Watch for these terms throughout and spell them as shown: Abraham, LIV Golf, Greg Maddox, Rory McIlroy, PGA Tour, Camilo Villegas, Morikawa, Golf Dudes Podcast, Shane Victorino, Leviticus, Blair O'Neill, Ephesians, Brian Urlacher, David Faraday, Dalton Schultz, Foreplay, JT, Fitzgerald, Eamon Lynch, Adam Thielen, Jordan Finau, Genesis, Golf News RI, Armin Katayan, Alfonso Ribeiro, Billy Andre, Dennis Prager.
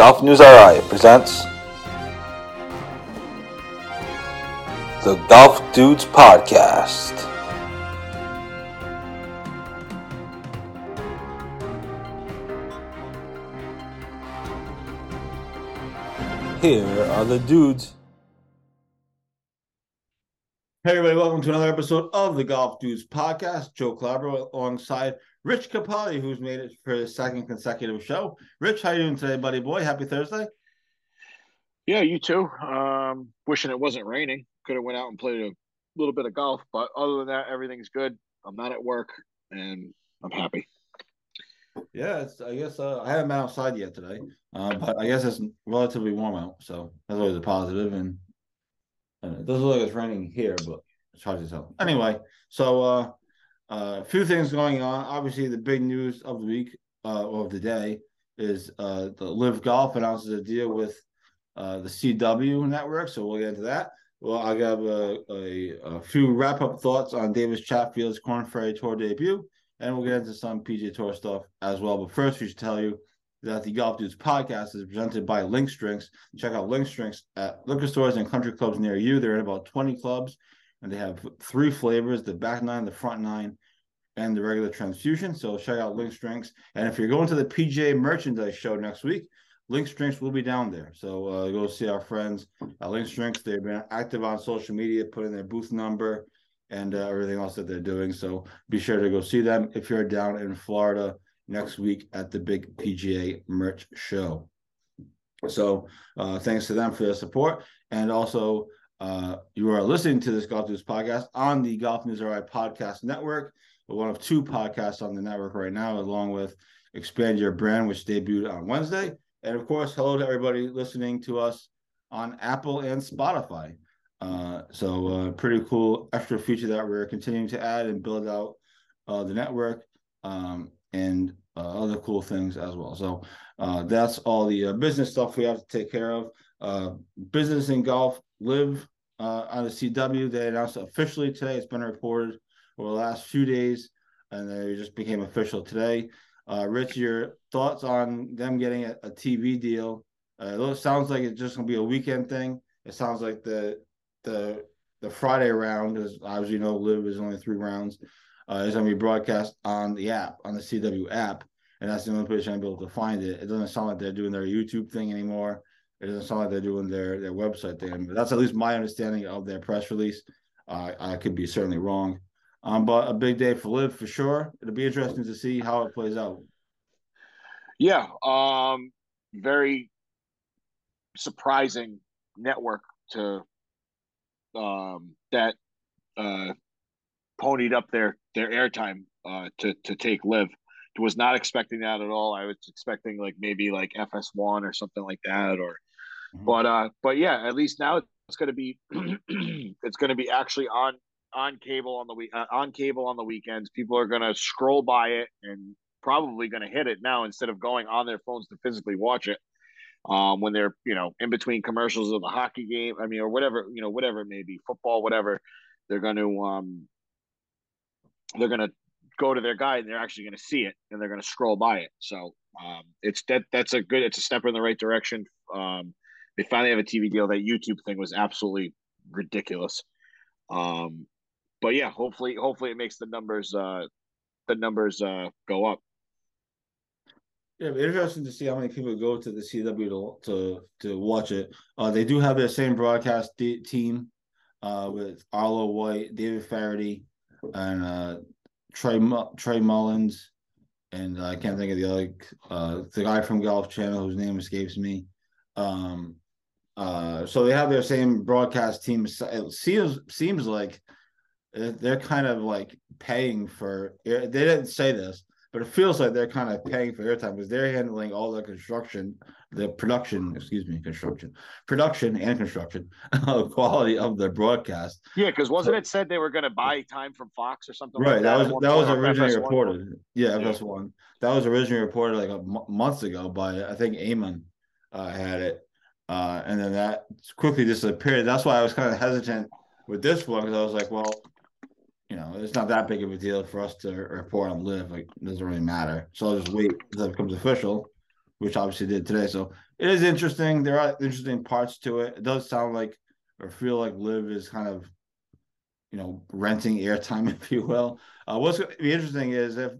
Golf News RI presents the Golf Dudes Podcast. Here are the dudes. Hey everybody, welcome to another episode of the Golf Dudes Podcast. Joe Calabro alongside Rich Capelli, who's made it for his second consecutive show. Rich, how you doing today, buddy boy? Happy Thursday. Yeah, you too. Wishing it wasn't raining. Could have went out and played a little bit of golf, but other than that, everything's good. I'm not at work, and I'm happy. Yeah, I guess I haven't been outside yet today, but I guess it's relatively warm out, so that's always a positive, and it doesn't look like it's raining here, but it's hard to tell. Anyway, so a few things going on. Obviously, the big news of the week, of the day, is the Live Golf announces a deal with the CW Network, so we'll get into that. Well, I got a few wrap-up thoughts on Davis Chatfield's Korn Ferry Tour debut, and we'll get into some PGA Tour stuff as well. But first, we should tell you that the Golf Dudes Podcast is presented by Link Drinks. Check out Link Drinks at liquor stores and country clubs near you. They're in about 20 clubs, and they have three flavors, the back nine, the front nine, and the regular transfusion. So check out Link Drinks. And if you're going to the PGA Merchandise Show next week, Link Drinks will be down there. So go see our friends at Link Drinks. They've been active on social media, putting their booth number and everything else that they're doing. So be sure to go see them if you're down in Florida next week at the big PGA merch show. So thanks to them for their support. And also, you are listening to this Golf News Podcast on the Golf News RI Podcast Network. We're one of two podcasts on the network right now, along with Expand Your Brand, which debuted on Wednesday. And, of course, hello to everybody listening to us on Apple and Spotify. So pretty cool extra feature that we're continuing to add and build out the network. And other cool things as well. So that's all the business stuff we have to take care of. Business in golf, Live on the CW. They announced officially today. It's been reported over the last few days, and they just became official today. Rich, your thoughts on them getting a TV deal? It sounds like it's just going to be a weekend thing. It sounds like the Friday round, as obviously you know, Live is only three rounds. It's going to be broadcast on the app, on the CW app, and that's the only place I'm able to find it. It doesn't sound like they're doing their YouTube thing anymore. It doesn't sound like they're doing their website thing. But that's at least my understanding of their press release. I could be certainly wrong. But a big day for Liv for sure. It'll be interesting to see how it plays out. Yeah, very surprising network to that ponied up their airtime to take Liv. Was not expecting that at all. I was expecting maybe FS1 or something like that, or but yeah, at least now it's going to be it's going to be actually on cable on the weekends. People are going to scroll by it and probably going to hit it now instead of going on their phones to physically watch it when they're in between commercials of the hockey game. I mean, or whatever whatever it may be, football, whatever. They're going to go to their guy and they're actually going to see it and they're going to scroll by it. So it's a step in the right direction. They finally have a TV deal. That YouTube thing was absolutely ridiculous. But yeah, hopefully it makes the numbers go up. Yeah, it'd be interesting to see how many people go to the CW to watch it. They do have their same broadcast team with Arlo White, David Faraday, and Trey Mullins, and I can't think of the other the guy from Golf Channel whose name escapes me. So they have their same broadcast team. It seems like they're kind of paying for. They didn't say this, but it feels like they're kind of paying for airtime because they're handling all the production and construction of quality of the broadcast. Yeah, because wasn't it said they were going to buy time from Fox or something? Right, like that? That was originally FS1. Reported. Yeah, FS1. That was originally reported months ago by, I think, Eamon had it. And then that quickly disappeared. That's why I was kind of hesitant with this one because I was like, well, it's not that big of a deal for us to report on Live. It doesn't really matter. So I'll just wait until it becomes official. which obviously did today. So it is interesting. There are interesting parts to it. It does sound like or feel like Liv is kind of, you know, renting airtime, if you will. What's going to be interesting is if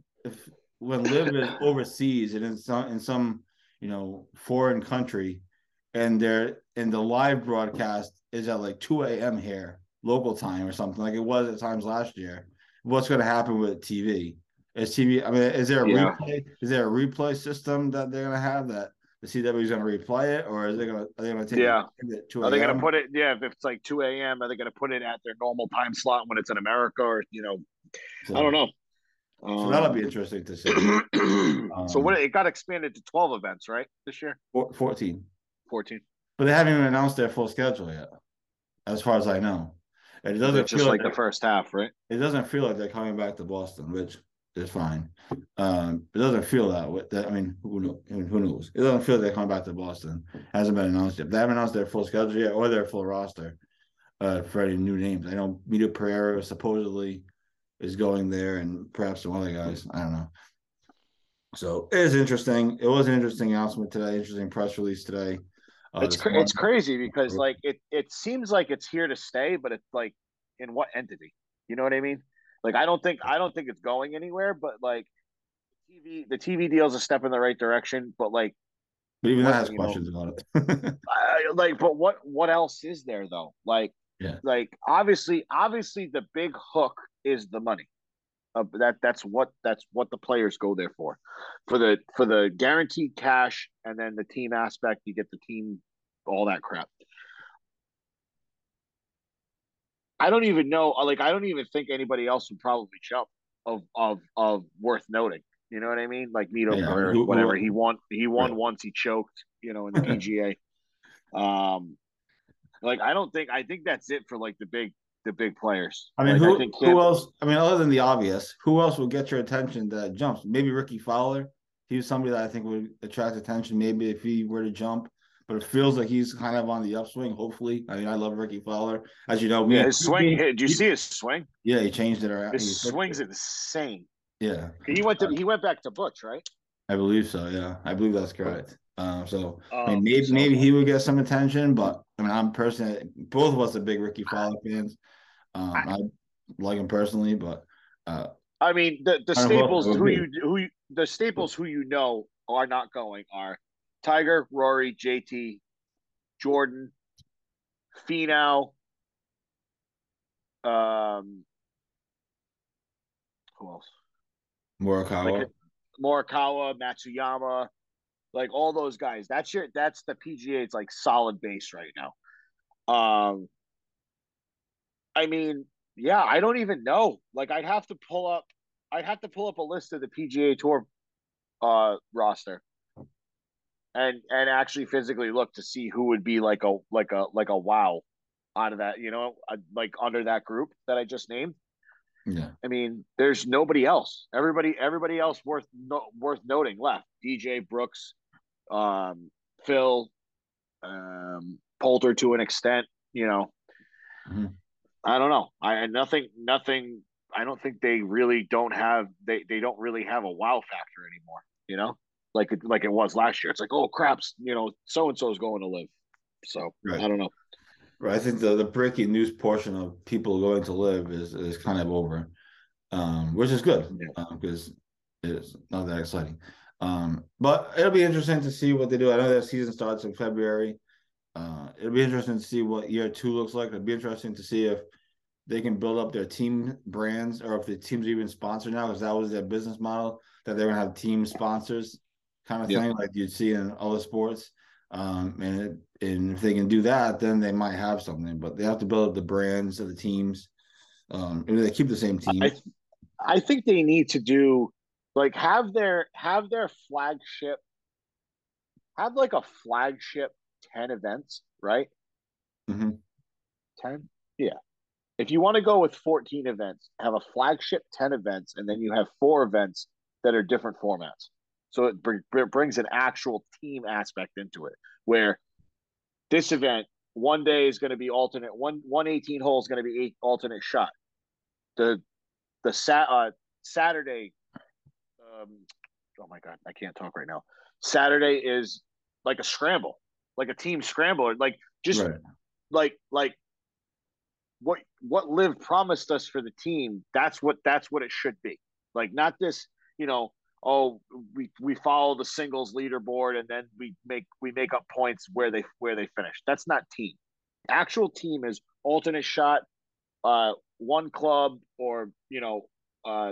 when Liv is overseas and in some you know, foreign country, and they're in the live broadcast is at like 2 a.m. here local time or something like it was at times last year. What's going to happen with TV? Is there a replay? Is there a replay system that they're going to have that the CW is going to replay it, or are they going to take it? Are they going to put it? Yeah, if it's like 2 a.m., are they going to put it at their normal time slot when it's in America, or you know, so, I don't know. So that'll be interesting to see. So what it got expanded to 12 events, right, this year? 14. But they haven't even announced their full schedule yet, as far as I know. It doesn't just feel like the first half, right? It doesn't feel like they're coming back to Boston, which is fine. It doesn't feel that. I mean, who knows? It doesn't feel like they're coming back to Boston. It hasn't been announced yet. They haven't announced their full schedule yet or their full roster for any new names. I know Mito Pereira supposedly is going there, and perhaps some other guys. I don't know. So it is interesting. It was an interesting announcement today. Interesting press release today. It's crazy because like it seems like it's here to stay, but it's like in what entity? You know what I mean? Like I don't think it's going anywhere. But like the TV deal is a step in the right direction. But like, but even that has questions about it. But what else is there though? Like, yeah. Like obviously the big hook is the money. That's what the players go there for the guaranteed cash, and then the team aspect, you get the team, all that crap. I don't even know. Like I don't even think anybody else would probably jump of worth noting. You know what I mean? Like Mito Pereira, whatever he won once, he choked. You know, in the PGA. I think that's it for like the big players. I mean, like, who else? I mean, other than the obvious, who else will get your attention that jumps? Maybe Ricky Fowler. He was somebody that I think would attract attention maybe if he were to jump, but it feels like he's kind of on the upswing, hopefully. I mean, I love Ricky Fowler. As you know, his swing. Did you see his swing? Yeah, he changed it around. His swing's insane. Yeah. He went back to Butch, right? I believe so, yeah. I believe that's correct. Maybe he would get some attention, but I mean, I'm personally, both of us are big Ricky Fowler fans. I like him personally, but I mean, the staples who you know are not going are Tiger, Rory, JT, Jordan, Finau. Who else? Morikawa, Matsuyama. Like all those guys, that's the PGA. It's like solid base right now. I mean, yeah, I don't even know. Like, I'd have to pull up a list of the PGA Tour roster, and actually physically look to see who would be like a wow out of that. You know, like under that group that I just named. Yeah, I mean, there's nobody else. Everybody else worth noting left. DJ, Brooks. Phil, Poulter to an extent, you know. Mm-hmm. I don't know. Nothing. I don't think they don't really have a wow factor anymore. You know, like it was last year. It's like, oh craps, you know, so and so is going to live. So right. I don't know. Right. I think the breaking news portion of people going to live is kind of over, which is good because it's not that exciting. But it'll be interesting to see what they do. I know their season starts in February. It'll be interesting to see what year two looks like. It'll be interesting to see if they can build up their team brands or if the teams are even sponsored now, because that was their business model, that they were going to have team sponsors kind of thing like you'd see in other sports. And if they can do that, then they might have something. But they have to build up the brands of the teams. They keep the same team. I think they need to do like have their flagship, have like a flagship 10 events, right? Mm-hmm. 10, yeah. If you want to go with 14 events, have a flagship 10 events, and then you have 4 events that are different formats. So it brings an actual team aspect into it, where this event one day is going to be alternate. One 18 hole is going to be 8 alternate shot. The Saturday, I can't talk right now. Saturday is like a scramble, like a team scramble, like just right. like what Liv promised us for the team. That's what it should be. Like, not this, you know, oh, we follow the singles leaderboard and then we make up points where they finish. That's not team. Actual team is alternate shot, one club, or, you know,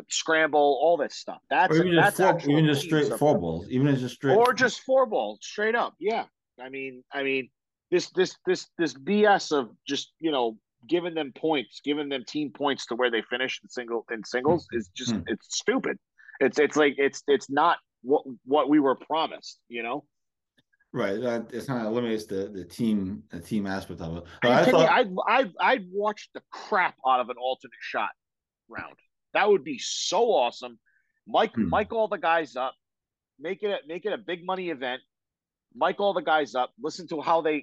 scramble, all that stuff. Or just four balls straight up. Yeah. I mean this BS of just, you know, giving them points, giving them team points to where they finish in singles is just it's stupid. It's like it's not what we were promised, you know. Right, it's not eliminates the team aspect of it. I'd watch the crap out of an alternate shot round. That would be so awesome. Mike all the guys up, make it a big money event. Mike all the guys up. Listen to how they,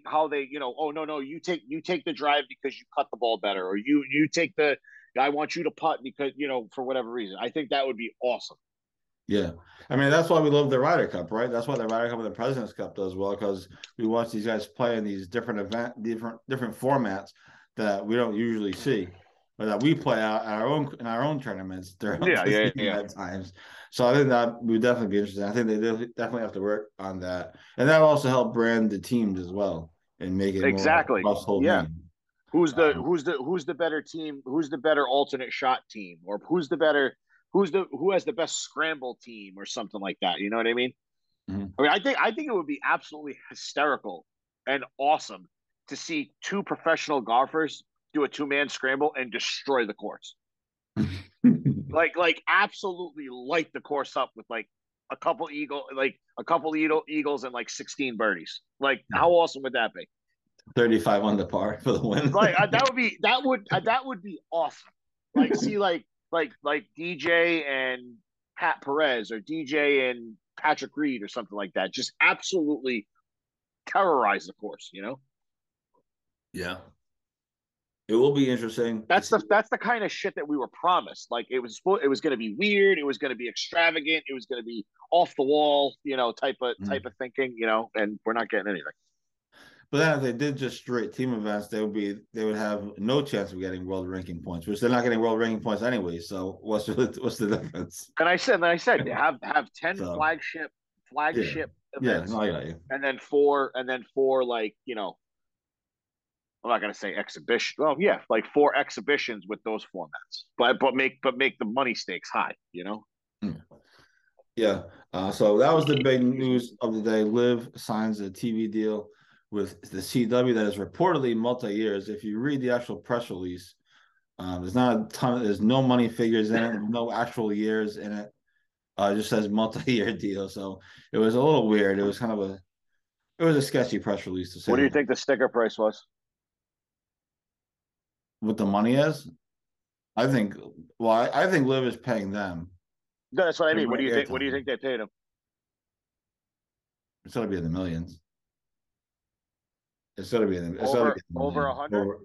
you know, oh no, you take the drive because you cut the ball better, or you take the, I want you to putt because, you know, for whatever reason. I think that would be awesome. Yeah. I mean, that's why we love the Ryder Cup, right? That's why the Ryder Cup and the President's Cup does well, because we watch these guys play in these different formats that we don't usually see, or that we play out in our own tournaments. Yeah. At times. So I think that would definitely be interesting. I think they definitely have to work on that. And that also help brand the teams as well and make it exactly more household name. Who's the better team? Who's the better alternate shot team? Or who has the best scramble team or something like that? You know what I mean? Mm-hmm. I mean, I think it would be absolutely hysterical and awesome to see two professional golfers do a two-man scramble and destroy the course. like absolutely light the course up with a couple eagles and like 16 birdies. Like, how awesome would that be? 35 under par for the win. Like, that would be awesome. Like, see, like DJ and Pat Perez, or DJ and Patrick Reed, or something like that. Just absolutely terrorize the course, you know? Yeah, it will be interesting. That's the kind of shit that we were promised. Like, it was going to be weird. It was going to be extravagant. It was going to be off the wall, you know, type of thinking, you know. And we're not getting anything. But then if they did just straight team events, they would have no chance of getting world ranking points, which they're not getting world ranking points anyway. So what's the difference? And I said have 10 so, flagship events, and then four like, you know, I'm not gonna say exhibition. Well, yeah, like four exhibitions with those formats, but make the money stakes high, you know. Mm. Yeah. So that was the big news of the day. Liv signs a TV deal with the CW that is reportedly multi-years. If you read the actual press release, there's not a ton. There's no money figures in it, no actual years in it. It just says multi-year deal. So it was a little weird. It was kind of a sketchy press release to say. What do you think the sticker price was? What the money is? I think Liv is paying them. No, that's what I mean. What do you think? What do you think they paid him? It's got to be in the millions. It's got to be in the over 100.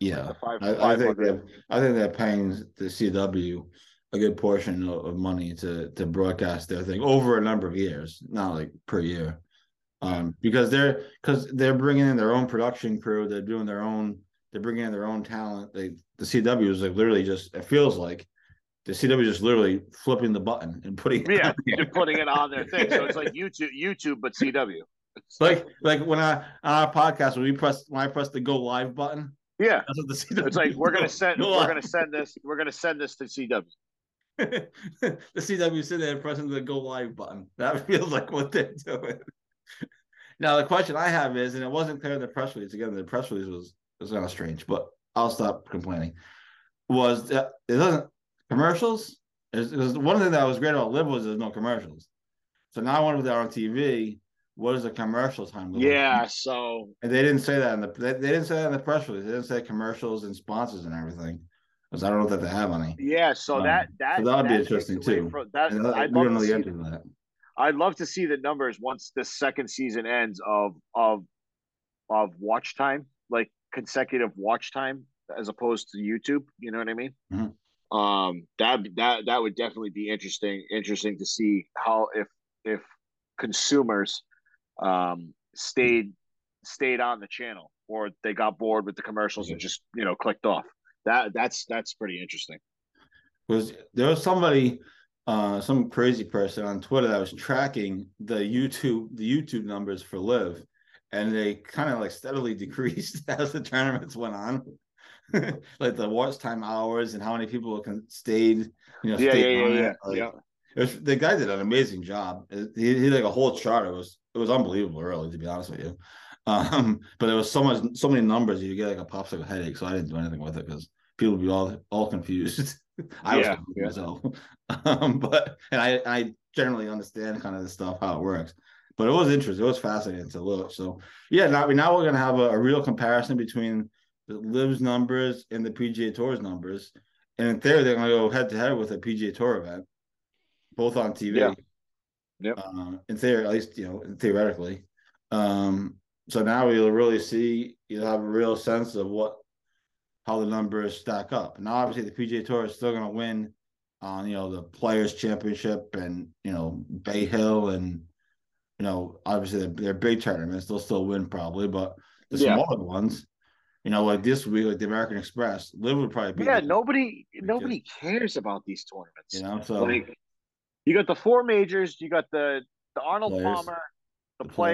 Yeah, I think they're paying the CW a good portion of money to broadcast their thing over a number of years, not like per year, because they're bringing in their own production crew. They're doing their own. They're bringing in their own talent. The CW is like literally just. It feels like. The CW just literally flipping the button and putting it on their thing. So it's like YouTube, but CW. It's like when I on our podcast when I press the go live button. Yeah, that's what the CW. It's like we're gonna send this to CW. The CW sitting there pressing the go live button. That feels like what they're doing. Now the question I have is, and it wasn't clear in the press release. Again, the press release was kind of strange, but I'll stop complaining. Was that it doesn't. Commercials? It was one thing that was great about Live was there's no commercials. So now I wonder if they're on TV, what is the commercial time? Yeah, so and they didn't say that in the they didn't say that in the press release. They didn't say commercials and sponsors and everything, because I don't know if they have any. Yeah, so that would be interesting too. I'd love to see the numbers once the second season ends of watch time, like consecutive watch time, as opposed to YouTube. You know what I mean? Mm-hmm. That would definitely be interesting to see how if consumers stayed on the channel or they got bored with the commercials and just, you know, clicked off. That's pretty interesting. Because there was somebody, some crazy person on Twitter that was tracking the YouTube numbers for Live, and they kind of like steadily decreased as the tournaments went on, like the watch time hours and how many people stayed. You know, yeah. The guy did an amazing job. He did like a whole chart. It was unbelievable, really, to be honest with you. But there was so many numbers you get like a popsicle headache. So I didn't do anything with it because people would be all confused. I was confused myself. But I generally understand kind of this stuff, how it works. But it was interesting. It was fascinating to look. So yeah, now we're gonna have a real comparison between the Liv's numbers and the PGA Tour's numbers. And in theory, they're gonna go head to head with a PGA Tour event, both on TV. Yeah. Yep. In theory, at least, you know, theoretically. So now we'll really see, you'll have a real sense of how the numbers stack up. Now, obviously, the PGA Tour is still going to win on, you know, the Players Championship and, you know, Bay Hill and, you know, obviously their big tournaments. They'll still win probably, but the smaller ones, you know, like this week, like the American Express, Liv would probably be. Yeah, nobody cares about these tournaments. You know, so like you got the four majors, you got the Arnold Players, Palmer, the four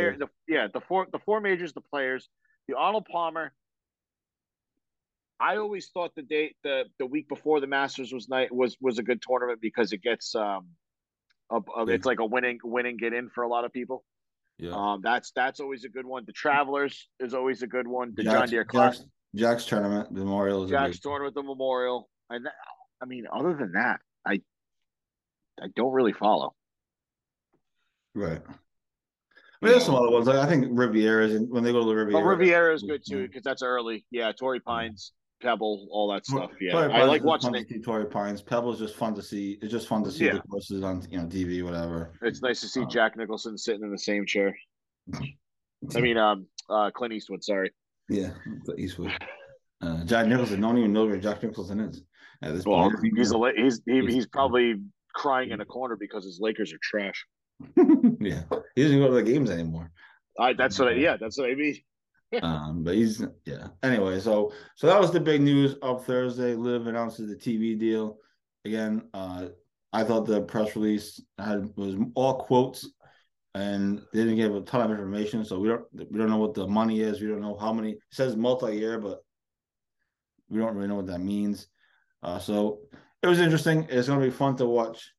majors, the Players, the Arnold Palmer. I always thought the week before the Masters was a good tournament because it gets it's like a winning get in for a lot of people. Yeah, that's always a good one. The Travelers is always a good one. The John Deere Classic, Jack's tournament, the Memorial, Memorial. And that, I mean, other than that, I don't really follow. Right. I mean, there's some other ones. Like, I think Riviera's, and when they go to the Riviera, Riviera's good too because that's early. Yeah, Torrey Pines. Pebble, all that stuff. Yeah, I like watching Torrey Pines. Pebble is just fun to see. It's just fun to see the courses on, you know, TV, whatever. It's nice to see Jack Nicholson sitting in the same chair. I mean, Clint Eastwood. Sorry. Yeah, Clint Eastwood. Jack Nicholson. Don't even know where Jack Nicholson is at this point. He's probably crying in a corner because his Lakers are trash. Yeah, he doesn't go to the games anymore. That's what I mean. But he's anyway, so that was the big news of Thursday. Liv announces the TV deal again. I thought the press release was all quotes, and they didn't give a ton of information, so we don't know what the money is. We don't know how many. It says multi-year, but we don't really know what that means. So it was interesting. It's going to be fun to watch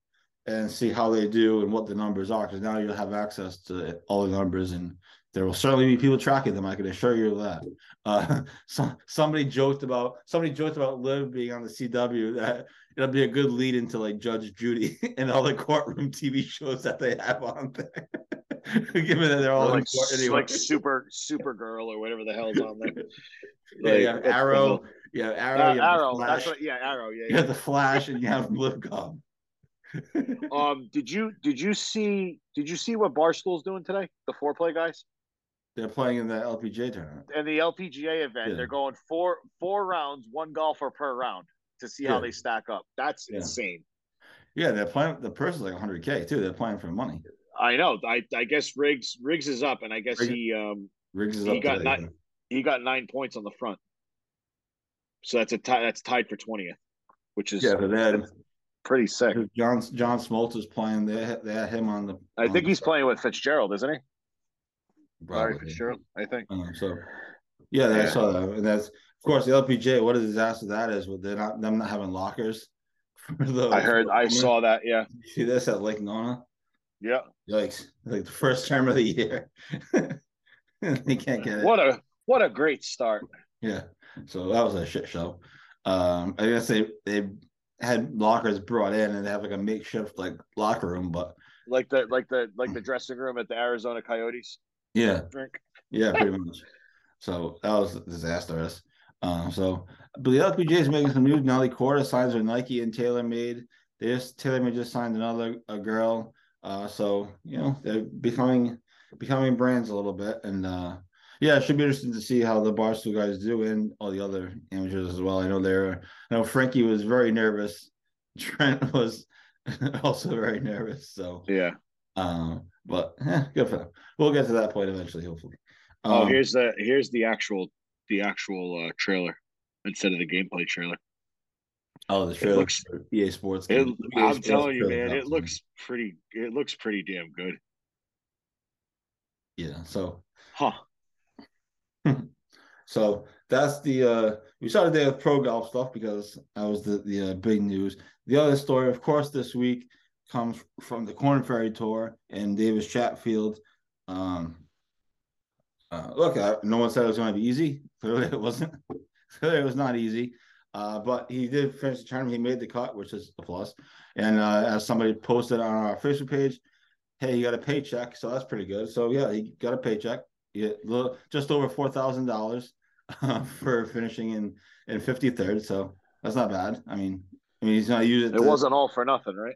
and see how they do and what the numbers are, because now you'll have access to all the numbers, and there will certainly be people tracking them. I can assure you of that. Somebody joked about Liv being on the CW. That it'll be a good lead into like Judge Judy and all the courtroom TV shows that they have on there. Given that they're all like, in court anyway. Like Supergirl or whatever the hell's on there. Arrow. Yeah, Arrow. That's what, Arrow. Yeah, you have the Flash and you have Liv Golf. Did you see what Barstool's doing today? The Foreplay guys. They're playing in the LPGA tournament. And the LPGA event, they're going four rounds, one golfer per round to see how they stack up. That's insane. Yeah, they're playing. The purse is like $100K too. They're playing for money. I know. I guess Riggs is up, and I guess he got 9 points on the front. So that's a tie. That's tied for 20th, which is pretty sick. John Smoltz is playing. They had him on the. I think he's playing with Fitzgerald, isn't he? Probably. Sorry, Fitzgerald, I think. I saw that. And that's, of course, the LPGA. What a disaster that is! With them not having lockers. I saw that. Yeah. You see this at Lake Nona? Yeah. Yikes! Like the first term of the year, they can't get it. What a great start. Yeah. So that was a shit show. I guess they had lockers brought in, and they have like a makeshift like locker room, but like the dressing room at the Arizona Coyotes. Yeah. Drink. Yeah, pretty much. So that was disastrous. But the LPGA is making some news. Nelly Korda signs with Nike and Taylor Made. Taylor Made just signed another girl. So you know they're becoming brands a little bit, and yeah, it should be interesting to see how the Barstool guys do and all the other amateurs as well. I know Frankie was very nervous. Trent was also very nervous. So yeah, but good for them. We'll get to that point eventually, hopefully. Oh, here's the actual trailer instead of the gameplay trailer. Oh, the trailer looks, for EA Sports. I'm telling you, man, it looks pretty. It looks pretty damn good. Yeah. So. Huh. So that's the we started there with pro golf stuff because that was the big news. The other story, of course, this week comes from the Korn Ferry Tour and Davis Chatfield. Look, no one said it was going to be easy. Clearly, it wasn't. Clearly, it was not easy. But he did finish the tournament. He made the cut, which is a plus. And as somebody posted on our Facebook page, hey, he got a paycheck, so that's pretty good. So, yeah, he got a paycheck. Just over $4,000 for finishing in 53rd, so that's not bad. I mean, he's going to use it. It wasn't all for nothing, right?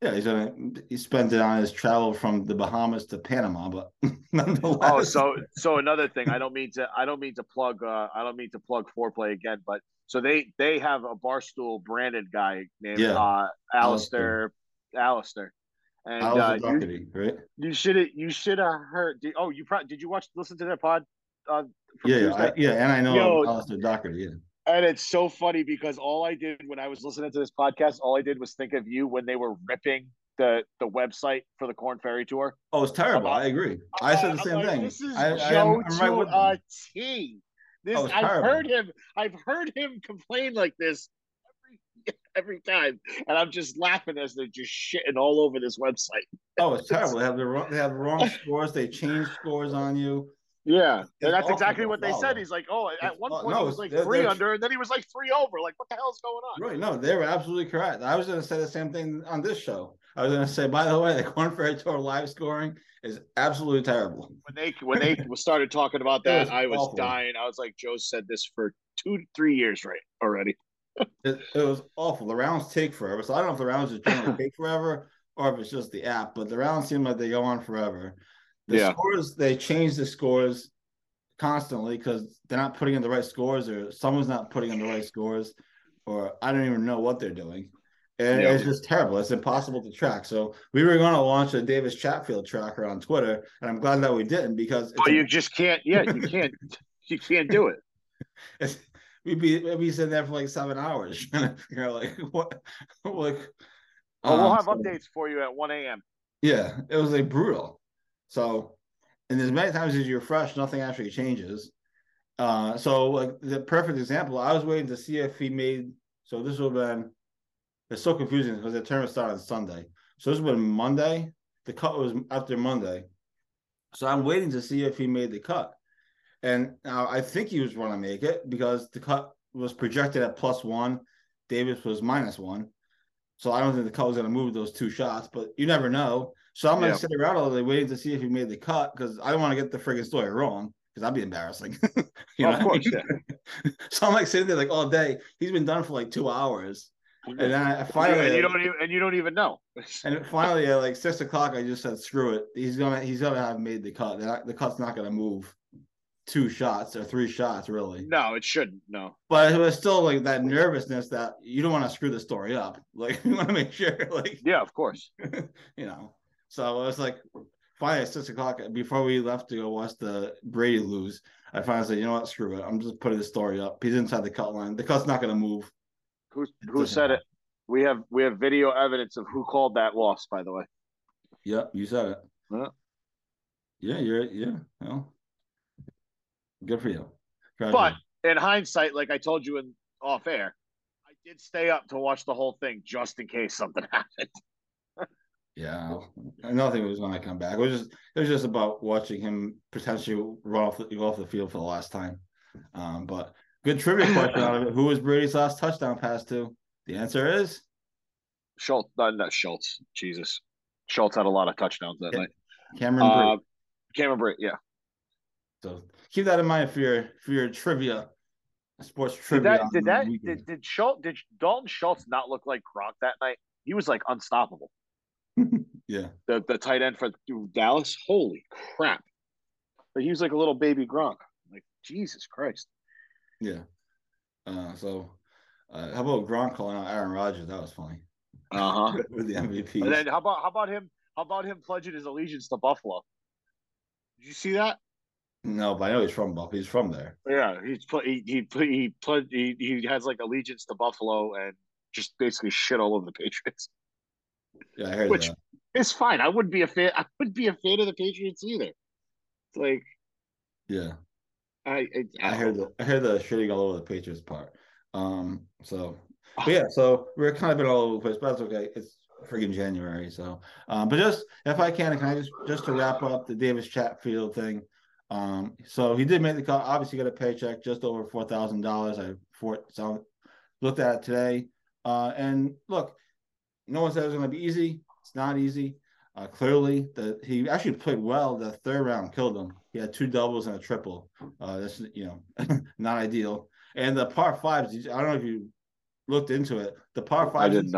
Yeah, he spent it on his travel from the Bahamas to Panama, but nonetheless. Oh, so another thing. I don't mean to plug Foreplay again, but so they have a Barstool branded guy named Alistair. And Doherty, right? You should have heard. Did you listen to their pod? And I know Alistair Doherty. Yeah. And it's so funny because all I did when I was listening to this podcast, all I did was think of you when they were ripping the website for the Korn Ferry Tour. Oh, it's terrible. I agree. I said the same thing. This is Joe to a T. I've heard him complain like this every time, and I'm just laughing as they're just shitting all over this website. Oh, it's terrible. They have wrong scores. They change scores on you. Yeah, and that's exactly what they said. He's like, at one point he was like three under, and then he was like three over. Like, what the hell's going on? Right, no, they were absolutely correct. I was going to say the same thing on this show. I was going to say, by the way, the Korn Ferry Tour live scoring is absolutely terrible. When they started talking about that, I was awful. Dying. I was like, Joe said this for 2-3 years right already. It was awful. The rounds take forever. So I don't know if the rounds just generally take forever or if it's just the app, but the rounds seem like they go on forever. The scores, they change the scores constantly because they're not putting in the right scores, or someone's not putting in the right scores, or I don't even know what they're doing. And it's just terrible. It's impossible to track. So we were going to launch a Davis Chatfield tracker on Twitter, and I'm glad that we didn't because you just can't. Yeah, you can't do it. We'd be sitting there for like 7 hours. You're like, what? Like, we'll have updates for you at 1 a.m. Yeah, it was like brutal. So, and as many times as you refresh, nothing actually changes. So, like the perfect example, I was waiting to see if he made. So this would have been. It's so confusing because the tournament started on Sunday. So this would have been Monday. The cut was after Monday. So I'm waiting to see if he made the cut. And now I think he was going to make it because the cut was projected at +1. Davis was -1. So I don't think the cut was going to move those two shots, but you never know. So I'm going to sit around all day waiting to see if he made the cut because I don't want to get the friggin' story wrong because that'd be embarrassing. you know, of course. So I'm like sitting there like all day. He's been done for like 2 hours. And then I finally, you don't even know. And finally, at like 6 o'clock, I just said, "Screw it. He's gonna have made the cut. The cut's not gonna move 2 shots or 3 shots, really. No, it shouldn't. No. But it was still like that nervousness that you don't want to screw the story up. Like you want to make sure. Like yeah, of course. You know. So I was like, finally at 6 o'clock before we left to go watch the Brady lose, I finally said, "You know what? Screw it. I'm just putting the story up. He's inside the cut line. The cut's not gonna move." Who said it? We have video evidence of who called that loss, by the way. Yep, you said it. Yeah. Well, good for you. But in hindsight, like I told you in off air, I did stay up to watch the whole thing just in case something happened. Yeah, nothing was going to come back. It was just about watching him potentially run off the field for the last time. But. Good trivia question out of it. Who was Brady's last touchdown pass to? The answer is Schultz. Not Schultz. Jesus, Schultz had a lot of touchdowns that night. Cameron Brate. Yeah. So keep that in mind for your trivia, sports trivia. Did Dalton Schultz not look like Gronk that night? He was like unstoppable. Yeah. The tight end for Dallas. Holy crap. But he was like a little baby Gronk. Like, Jesus Christ. Yeah. So how about Gronk calling out Aaron Rodgers? That was funny. Uh-huh. With the MVP. And then how about him pledging his allegiance to Buffalo? Did you see that? No, but I know he's from Buffalo. He's from there. Yeah, he has like allegiance to Buffalo and just basically shit all over the Patriots. Yeah, I heard that. It's fine. I wouldn't be a fan. I wouldn't be a fan of the Patriots either. It's like, yeah, I heard the shitting all over the Patriots part. So we're kind of been all over the place, but that's okay. It's freaking January. So, but just if I can, I just to wrap up the Davis Chatfield thing. So he did make the cut. Obviously, got a paycheck just over $4,000. I looked at it today, and look, no one said it was going to be easy. It's not easy. Clearly, he actually played well. The third round killed him. He had two doubles and a triple. That's not ideal. And the par fives, I don't know if you looked into it. The par fives,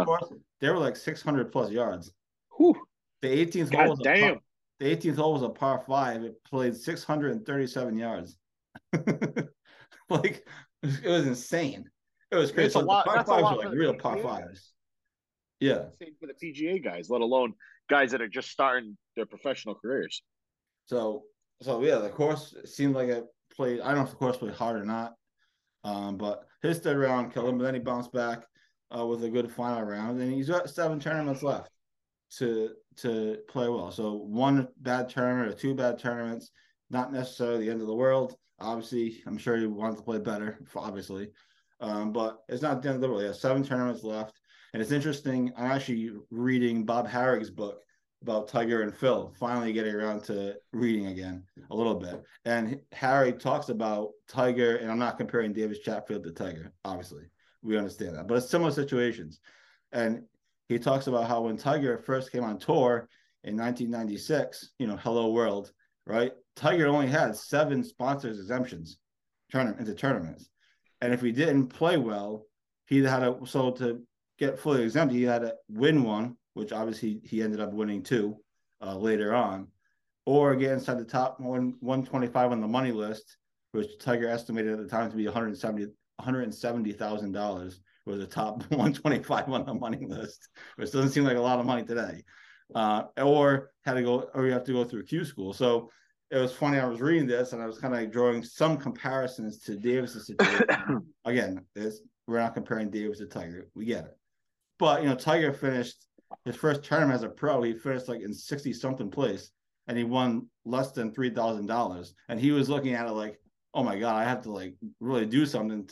they were like 600 plus yards. Whew. The 18th hole was a par five. It played 637 yards. Like, it was insane. It was crazy. Like, the par fives were like real par fives. Yeah. Same for the PGA guys, let alone guys that are just starting their professional careers. So the course seemed like it played. I don't know if the course played hard or not. But his third round killed him, but then he bounced back with a good final round, and he's got 7 tournaments left to play well. So one bad tournament or 2 bad tournaments, not necessarily the end of the world. Obviously, I'm sure he wanted to play better, obviously. But it's not the end of the world. He has 7 tournaments left. And it's interesting, I'm actually reading Bob Harrig's book about Tiger and Phil, finally getting around to reading again a little bit. And Harry talks about Tiger, and I'm not comparing Davis Chatfield to Tiger, obviously. We understand that. But it's similar situations. And he talks about how when Tiger first came on tour in 1996, hello world, right? Tiger only had 7 sponsors exemptions into tournaments. And if he didn't play well, to get fully exempted, he had to win one, which obviously he ended up winning 2 later on, or get inside the top 125 on the money list, which Tiger estimated at the time to be $170,000 was the top 125 on the money list, which doesn't seem like a lot of money today, or you have to go through Q school. So it was funny. I was reading this and I was kind of like drawing some comparisons to Davis's situation. Again, we're not comparing Davis to Tiger. We get it. But, Tiger finished his first tournament as a pro. He finished like in 60-something place, and he won less than $3,000. And he was looking at it like, oh, my God, I have to like really do something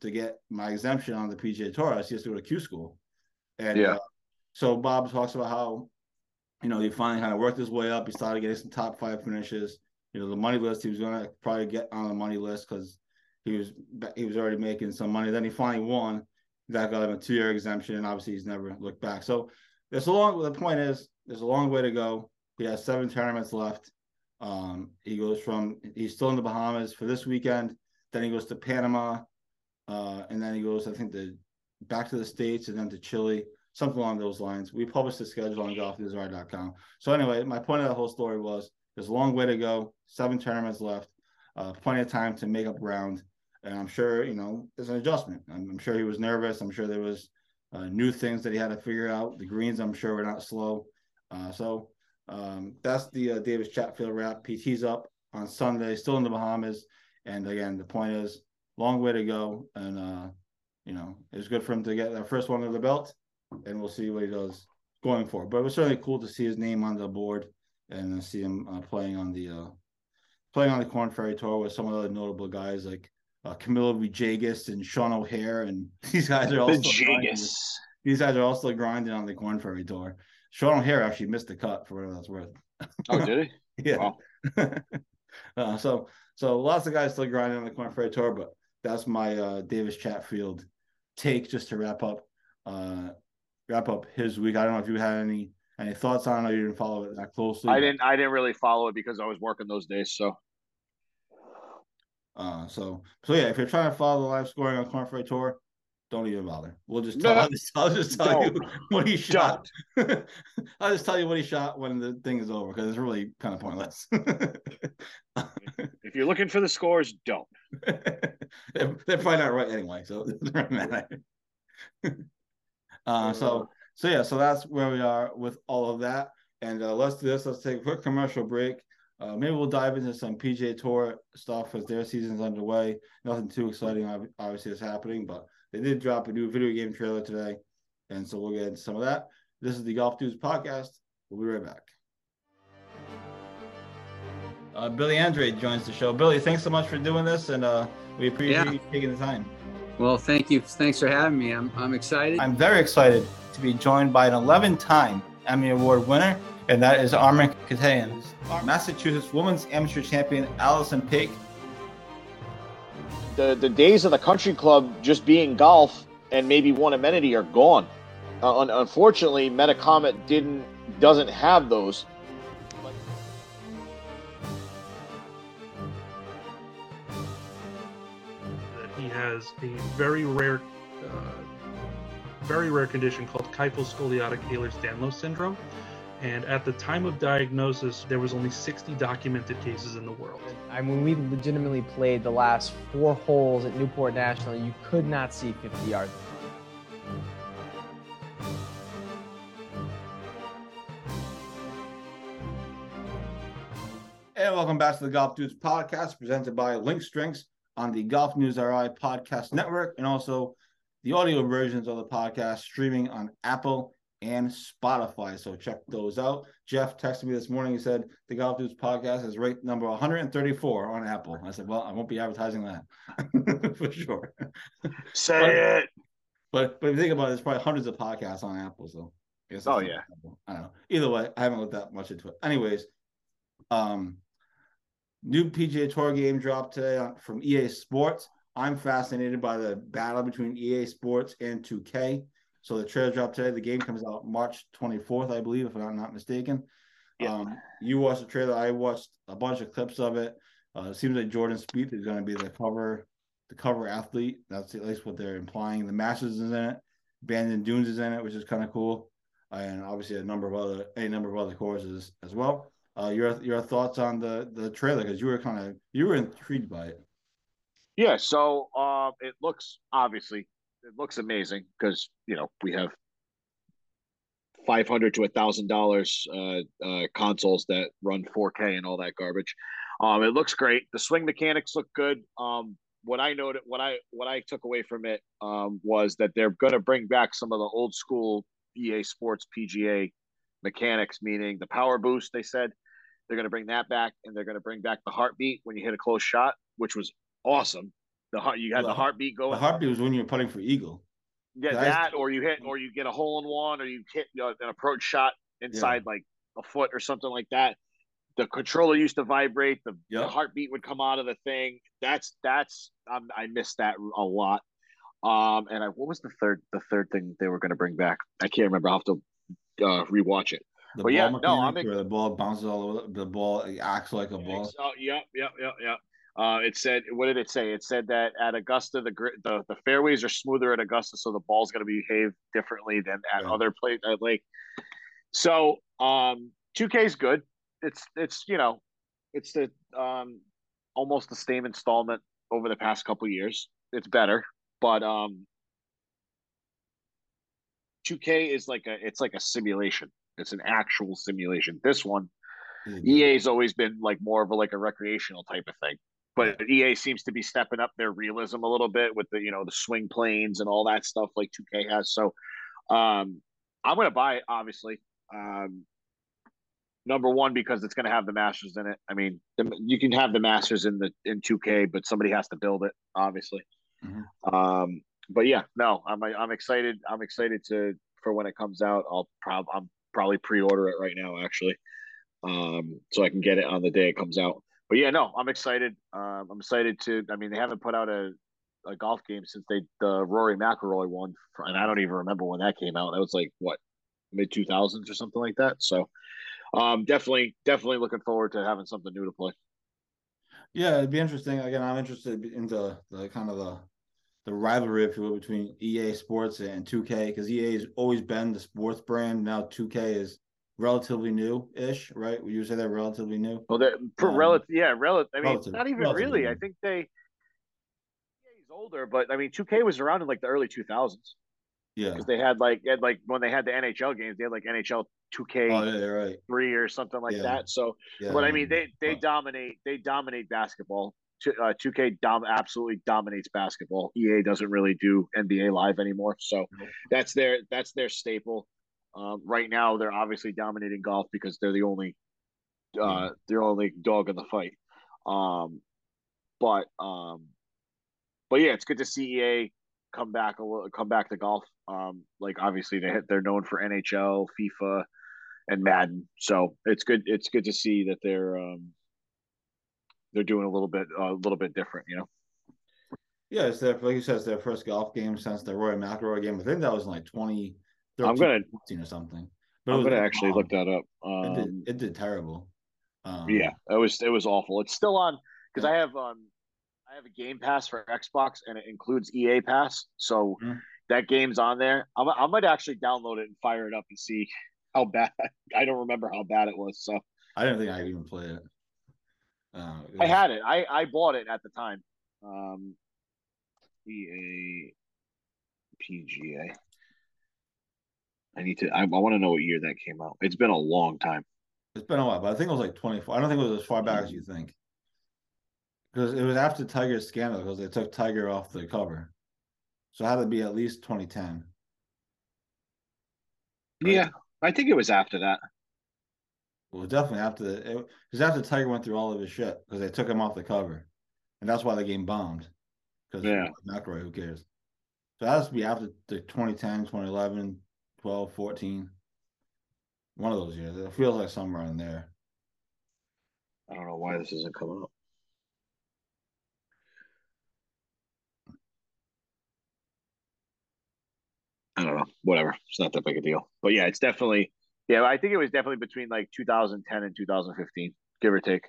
to get my exemption on the PGA Tour. I just have to go to Q school. And so Bob talks about how, he finally kind of worked his way up. He started getting some top 5 finishes. The money list, he was going to probably get on the money list because he was already making some money. Then he finally won. That got him a 2-year exemption, and obviously he's never looked back. So the point is, there's a long way to go. He has 7 tournaments left. He's still in the Bahamas for this weekend. Then he goes to Panama, and then he goes, I think, back to the States and then to Chile, something along those lines. We published the schedule on golfnewsri.com. So anyway, my point of the whole story was there's a long way to go, 7 tournaments left, plenty of time to make up ground. And I'm sure, it's an adjustment. I'm sure he was nervous. I'm sure there was new things that he had to figure out. The greens, I'm sure, were not slow. So that's the Davis Chatfield wrap. PT's up on Sunday, still in the Bahamas. And, again, the point is, long way to go. And, it was good for him to get that first one under the belt. And we'll see what he does going forward. But it was certainly cool to see his name on the board and see him playing on the Korn Ferry Tour with some of the other notable guys like Camilo Villegas and Sean O'Hare, and these guys are also grinding on the Korn Ferry Tour. Sean O'Hare actually missed the cut for whatever that's worth. Oh, did he? Yeah. Wow. So lots of guys still grinding on the Korn Ferry Tour, but that's my Davis Chatfield take just to wrap up his week. I don't know if you had any thoughts on it or you didn't follow it that closely. I didn't really follow it because I was working those days, so. So if you're trying to follow the live scoring on Korn Ferry Tour, don't even bother. I'll just tell you what he shot when the thing is over, because it's really kind of pointless. If you're looking for the scores, don't. They're probably not right anyway, so it doesn't matter. So yeah, so that's where we are with all of that. And let's do this. Let's take a quick commercial break. Maybe we'll dive into some PGA Tour stuff as their season's underway. Nothing too exciting, obviously, is happening, but they did drop a new video game trailer today, and so we'll get into some of that. This is the Golf Dudes Podcast. We'll be right back. Billy Andre joins the show. Billy, thanks so much for doing this, and we appreciate you taking the time. Well, thank you. Thanks for having me. I'm excited. I'm very excited to be joined by an 11-time Emmy Award winner, and that is Armin Katayan, Massachusetts Women's Amateur Champion Allison Peake. The days of the country club just being golf and maybe one amenity are gone. Unfortunately, Metacomet doesn't have those. He has a very rare condition called kyphoscoliotic Ehlers-Danlos syndrome. And at the time of diagnosis, there was only 60 documented cases in the world. I mean, we legitimately played the last 4 holes at Newport National. You could not see 50 yards. And welcome back to the Golf Dudes Podcast, presented by Link Drinks on the Golf News RI Podcast Network, and also the audio versions of the podcast streaming on Apple and Spotify. So check those out. Jeff texted me this morning. He said, the Golf Dudes Podcast is ranked number 134 on Apple. I said, well, I won't be advertising that for sure. Say it. But if you think about it, there's probably hundreds of podcasts on Apple. So I guess I don't know. Either way, I haven't looked that much into it. Anyways, new PGA Tour game dropped today from EA Sports. I'm fascinated by the battle between EA Sports and 2K. So the trailer dropped today. The game comes out March 24th, I believe, if I'm not mistaken. Yeah. You watched the trailer. I watched a bunch of clips of it. It seems like Jordan Spieth is going to be the cover athlete. That's at least what they're implying. The Masters is in it. Bandon Dunes is in it, which is kind of cool. And obviously a number of other courses as well. Your thoughts on the trailer, because you were intrigued by it. Yeah, so it looks amazing because we have $500 to $1,000 consoles that run 4K and all that garbage. It looks great. The swing mechanics look good. What I took away from it was that they're going to bring back some of the old school EA Sports PGA mechanics, meaning the power boost. They said they're going to bring that back, and they're going to bring back the heartbeat when you hit a close shot, which was awesome. The heartbeat going. The heartbeat was when you were putting for eagle. Yeah, or you get a hole in one, or you hit an approach shot inside like a foot or something like that. The controller used to vibrate. The heartbeat would come out of the thing. I missed that a lot. And what was the third thing they were going to bring back? I can't remember. I'll have to rewatch it. The ball bounces all over the ball. It acts like a ball. Oh, yeah. It said, what did it say? It said that at Augusta, the fairways are smoother at Augusta, so the ball's going to behave differently than at other places at Lake. So 2K is good. It's the almost the same installment over the past couple of years. It's better, but 2K is like a simulation. It's an actual simulation. This one, EA's always been more of a recreational type of thing, but EA seems to be stepping up their realism a little bit with the swing planes and all that stuff like 2K has. So I'm going to buy it, obviously. Number one, because it's going to have the Masters in it. I mean, you can have the Masters in 2K, but somebody has to build it, obviously. Mm-hmm. I'm excited. I'm excited for when it comes out. I'm probably pre-order it right now, actually. So I can get it on the day it comes out. But I'm excited. I'm excited they haven't put out a golf game since the Rory McIlroy one, and I don't even remember when that came out. That was mid 2000s or something like that. So definitely looking forward to having something new to play. Yeah, it'd be interesting. Again, I'm interested in the kind of the rivalry, if you will, between EA Sports and 2K, because EA has always been the sports brand. Now 2K is relatively new-ish, right? Would you say they're relatively new? Well, they're for relative. Not even really. New. I think they. He's older, but I mean, 2K was around in like the early 2000s. Yeah, because they had like when they had the NHL games, they had like NHL 2K three or something like that. So, but I mean, they dominate. They dominate basketball. 2K absolutely dominates basketball. EA doesn't really do NBA Live anymore, so that's their staple. Right now, they're obviously dominating golf because they're the only dog in the fight. But yeah, it's good to see EA come back to golf. Like obviously they're known for NHL, FIFA, and Madden, so it's good. It's good to see that they're doing a little bit different, you know. Yeah, it's their, like you said, it's their first golf game since the Rory McIlroy game. I think that was in like 2013 or something. But I'm gonna actually look that up. It did terrible. Yeah, it was awful. It's still on because I have a Game Pass for Xbox and it includes EA Pass, so that game's on there. I might actually download it and fire it up and see how bad. I don't remember how bad it was, so I don't think I even played it. I had it. I bought it at the time. EA PGA. I want to know what year that came out. It's been a long time. It's been a while, but I think it was like 24. I don't think it was as far back as you think. Because it was after Tiger's scandal, because they took Tiger off the cover. So it had to be at least 2010. Right? Yeah, I think it was after that. Well, definitely after Tiger went through all of his shit because they took him off the cover, and that's why the game bombed. Because McIlroy, who cares? So that has to be after the 2010, 2011, 12, 14, one of those years. It feels like somewhere in there. I don't know why this isn't coming up. I don't know. Whatever. It's not that big a deal. But yeah, it's definitely. Yeah, I think it was definitely between like 2010 and 2015, give or take.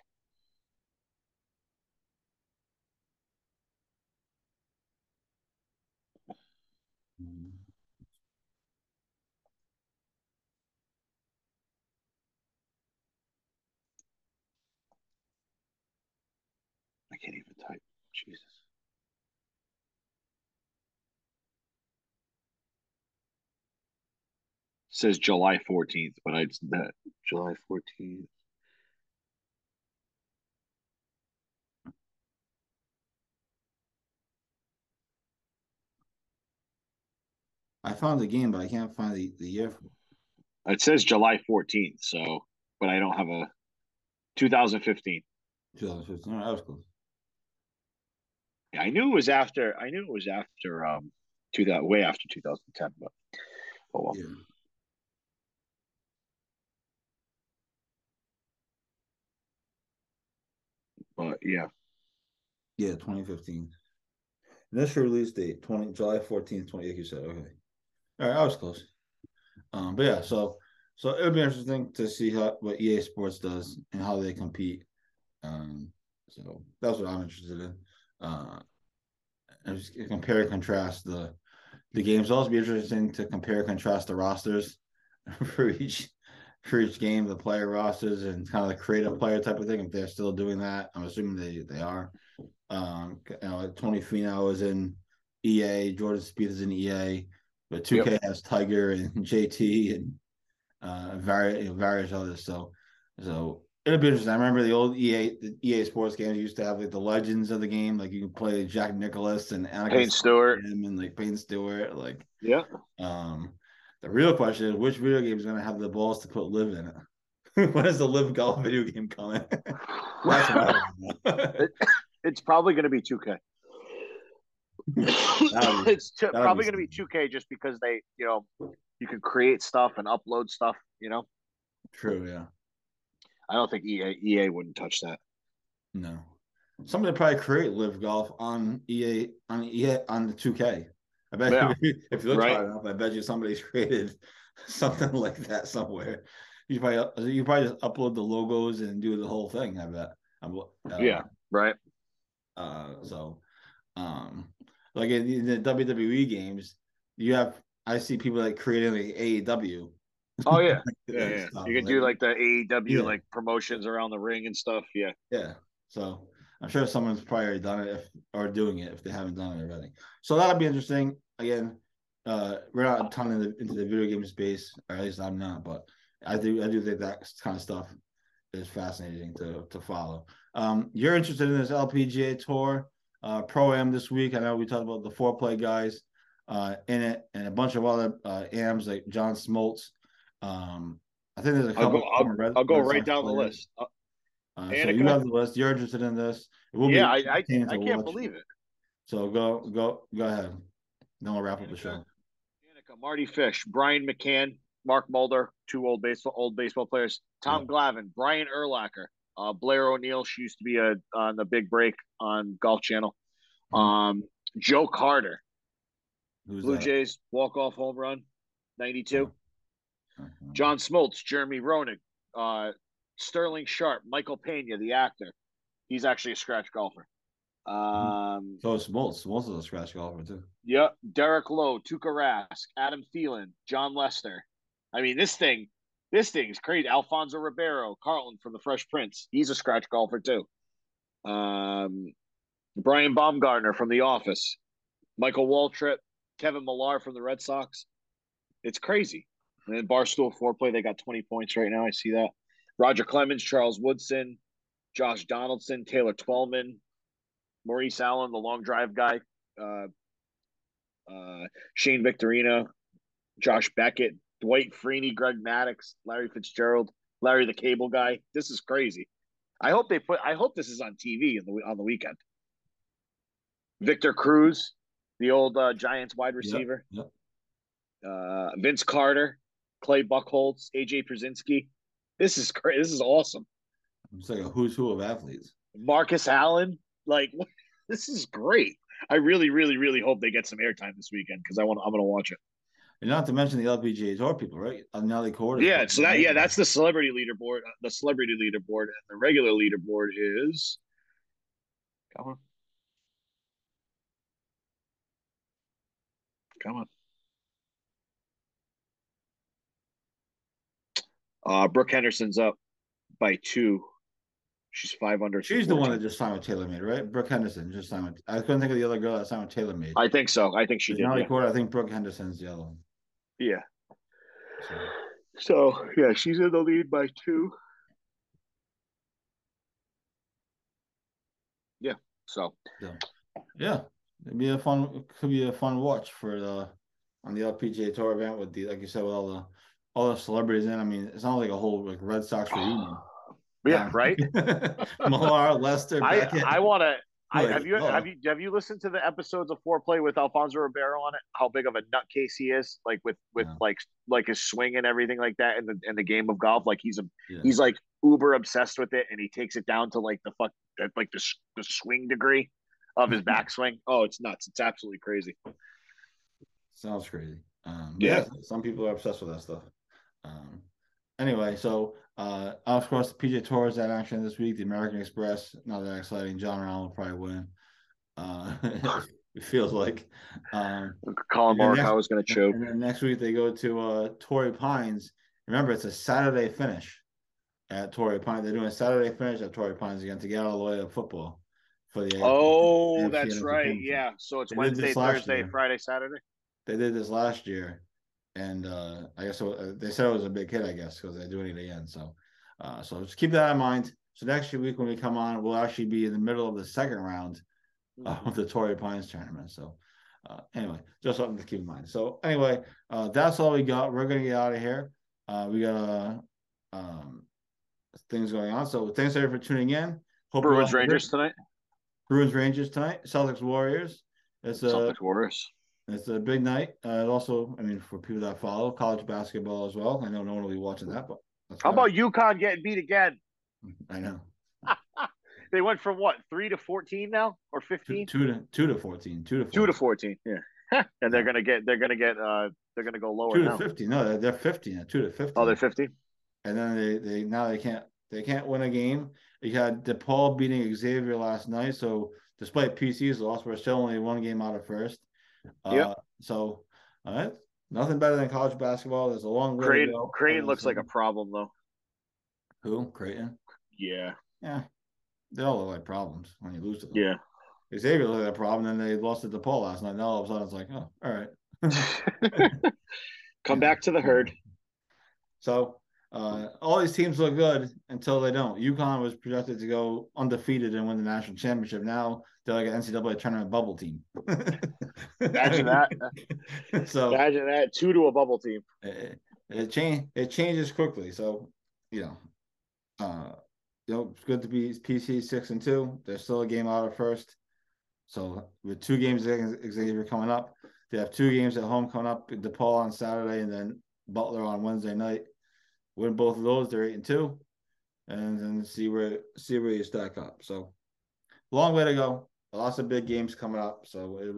I can't even type. Jesus. Says July 14th, but it's that July 14th. I found the game, but I can't find the year. It says July 14th, so, but I don't have a 2015. 2015, that was close. Yeah, I knew it was after 2000, way after 2010, but oh well. Yeah. But yeah, 2015. Initial release date July 14th, 20. Like you said, okay. All right, I was close. But yeah, so it'll be interesting to see what EA Sports does and how they compete. So that's what I'm interested in. And just compare and contrast the games. It'll also be interesting to compare and contrast the rosters for each game, the player rosters and kind of the creative player type of thing. If they're still doing that, I'm assuming they are. You know, Tony Finau is in EA, Jordan Spieth is in EA, but 2K has Tiger and JT and various others. So it'll be interesting. I remember the old EA Sports games used to have like the legends of the game, like you can play Jack Nicklaus and Payne Stewart and like Payne Stewart. Like the real question is, which video game is going to have the balls to put Live in it? When is the Live Golf video game coming? That's what it's probably going to be 2K. Probably going to be 2K just because they, you know, you can create stuff and upload stuff, you know? True, yeah. I don't think EA wouldn't touch that. No. Somebody probably create Live Golf on the 2K. I bet if you look hard enough, I bet you somebody's created something like that somewhere. You probably just upload the logos and do the whole thing. I bet. So, like in the WWE games, I see people like creating like AEW, Oh yeah, yeah. You could do like the AEW like promotions around the ring and stuff. Yeah, yeah. So I'm sure someone's probably already done it or doing it if they haven't done it already. So that'll be interesting. Again, we're not a ton into the video game space, or at least I'm not. But I do think that kind of stuff is fascinating to follow. You're interested in this LPGA Tour Pro-Am this week. I know we talked about the Foreplay guys in it and a bunch of other AMs like John Smoltz. I think there's a couple. I'll go right down the list. So you have the list. You're interested in this. It will be I can't believe it. So go ahead. Then we'll wrap up the show. Danica, Marty Fish, Brian McCann, Mark Mulder, two old baseball players. Tom Glavine, Brian Urlacher, Blair O'Neill. She used to be on the Big Break on Golf Channel. Joe Carter, Blue Jays walk-off home run, 92. John Smoltz, Jeremy Roenick, Sterling Sharp, Michael Pena, the actor. He's actually a scratch golfer. So Smoltz is a scratch golfer too. Yeah, Derek Lowe, Tuukka Rask, Adam Thielen, John Lester. I mean, this thing's crazy. Alfonso Ribeiro, Carlton from The Fresh Prince. He's a scratch golfer too. Brian Baumgartner from The Office, Michael Waltrip, Kevin Millar from the Red Sox. It's crazy. And then Barstool Foreplay, they got 20 points right now. I see that. Roger Clemens, Charles Woodson, Josh Donaldson, Taylor Twellman, Maurice Allen, the long drive guy, Shane Victorino, Josh Beckett, Dwight Freeney, Greg Maddox, Larry Fitzgerald, Larry the Cable Guy. This is crazy. I hope this is on TV on the weekend. Victor Cruz, the old Giants wide receiver. Yep. Vince Carter, Clay Buchholz, AJ Pierzynski. This is crazy. This is awesome. It's like a who's who of athletes. Marcus Allen. Like, this is great. I really, really, really hope they get some airtime this weekend because I'm going to watch it. And not to mention the LPGA Tour people, right? Nelly Korda. Yeah, so that's the celebrity leaderboard. The celebrity leaderboard and the regular leaderboard is. Come on. Brooke Henderson's up by 2. She's 5 under. She's the one that just signed with Taylor Made, right? Brooke Henderson just signed with. I couldn't think of the other girl that signed with Taylor Made. I think so. I think she did. I think Brooke Henderson's the other one. Yeah. So yeah, she's in the lead by 2. Yeah. So. It could be a fun watch for on the LPGA Tour event with the, like you said, with all the celebrities in. I mean, it's not like a whole like Red Sox reunion. Yeah, right. Millar, Lester. I want to. Have you listened to the episodes of Foreplay with Alfonso Ribeiro on it? How big of a nutcase he is, like with his swing and everything like that, in the game of golf. Like he's like uber obsessed with it, and he takes it down to like the swing degree of his backswing. Oh, it's nuts! It's absolutely crazy. Sounds crazy. Some people are obsessed with that stuff. Anyway, so. Of course, the PGA Tour is at action this week. The American Express, not that exciting. John Rahm will probably win. It feels like. Colin Morikawa is going to choke. And then next week they go to Torrey Pines. Remember, it's a Saturday finish at Torrey Pines. They're doing a Saturday finish at Torrey Pines again to get all the way to football for the. Oh, that's right. Yeah. So it's Wednesday, Thursday, Friday, Saturday. They did this last year. And I guess they said it was a big hit, I guess, because they do it at the end. So just keep that in mind. So next week when we come on, we'll actually be in the middle of the second round of the Torrey Pines tournament. So anyway, just something to keep in mind. So anyway, that's all we got. We're going to get out of here. We got things going on. So thanks, everybody, for tuning in. Bruins Rangers tonight. Celtics Warriors. Celtics Warriors. It's a big night. Also, I mean, for people that follow college basketball as well. I know no one will be watching that, but how about UConn getting beat again? I know. They went from what 3 to 14 now, or 15? Two to fourteen. Yeah, and they're gonna go lower. 2 to 15. No, they're 15. 2 to 15. Oh, they're 15. And then they can't win a game. You had DePaul beating Xavier last night, so despite PC's loss, we're still only 1 game out of first. So all right, Nothing better than college basketball. There's a long way to go. Creighton looks like a problem, though. Who? Creighton? Yeah. Yeah. They all look like problems when you lose to them. Yeah. Xavier looked like a problem, and they lost to DePaul last night. Now all of a sudden it's like, oh, all right. Come back to the herd. So all these teams look good until they don't. UConn was projected to go undefeated and win the national championship. Now they're like an NCAA tournament bubble team. Imagine that. So imagine that, 2 to a bubble team. It changes quickly. So, it's good to be PC 6-2. They're still a game out of first. So with 2 games against Xavier coming up, they have 2 games at home coming up. DePaul on Saturday and then Butler on Wednesday night. Win both of those, they're 8-2, and then see where you stack up. So long way to go. Lots of big games coming up. So it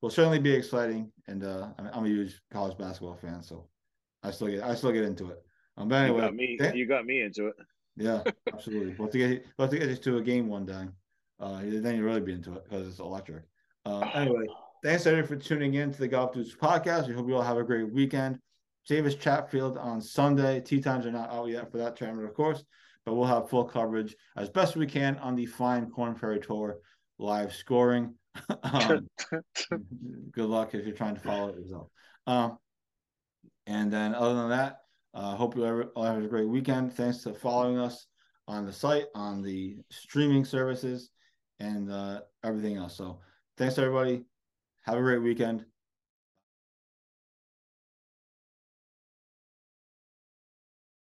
will certainly be exciting. And I'm a huge college basketball fan, so I still get into it. But anyway, you got me into it. Yeah, absolutely. We'll have to get this to a game one day. Then you'll really be into it because it's electric. Anyway, thanks everyone for tuning in to the Golf Dudes podcast. We hope you all have a great weekend. Davis Chatfield on Sunday. Tee times are not out yet for that tournament, of course, but we'll have full coverage as best we can on the fine Korn Ferry Tour live scoring. Good luck if you're trying to follow it yourself. And then other than that, hope you all have a great weekend. Thanks for following us on the site, on the streaming services, and everything else. So thanks, everybody. Have a great weekend.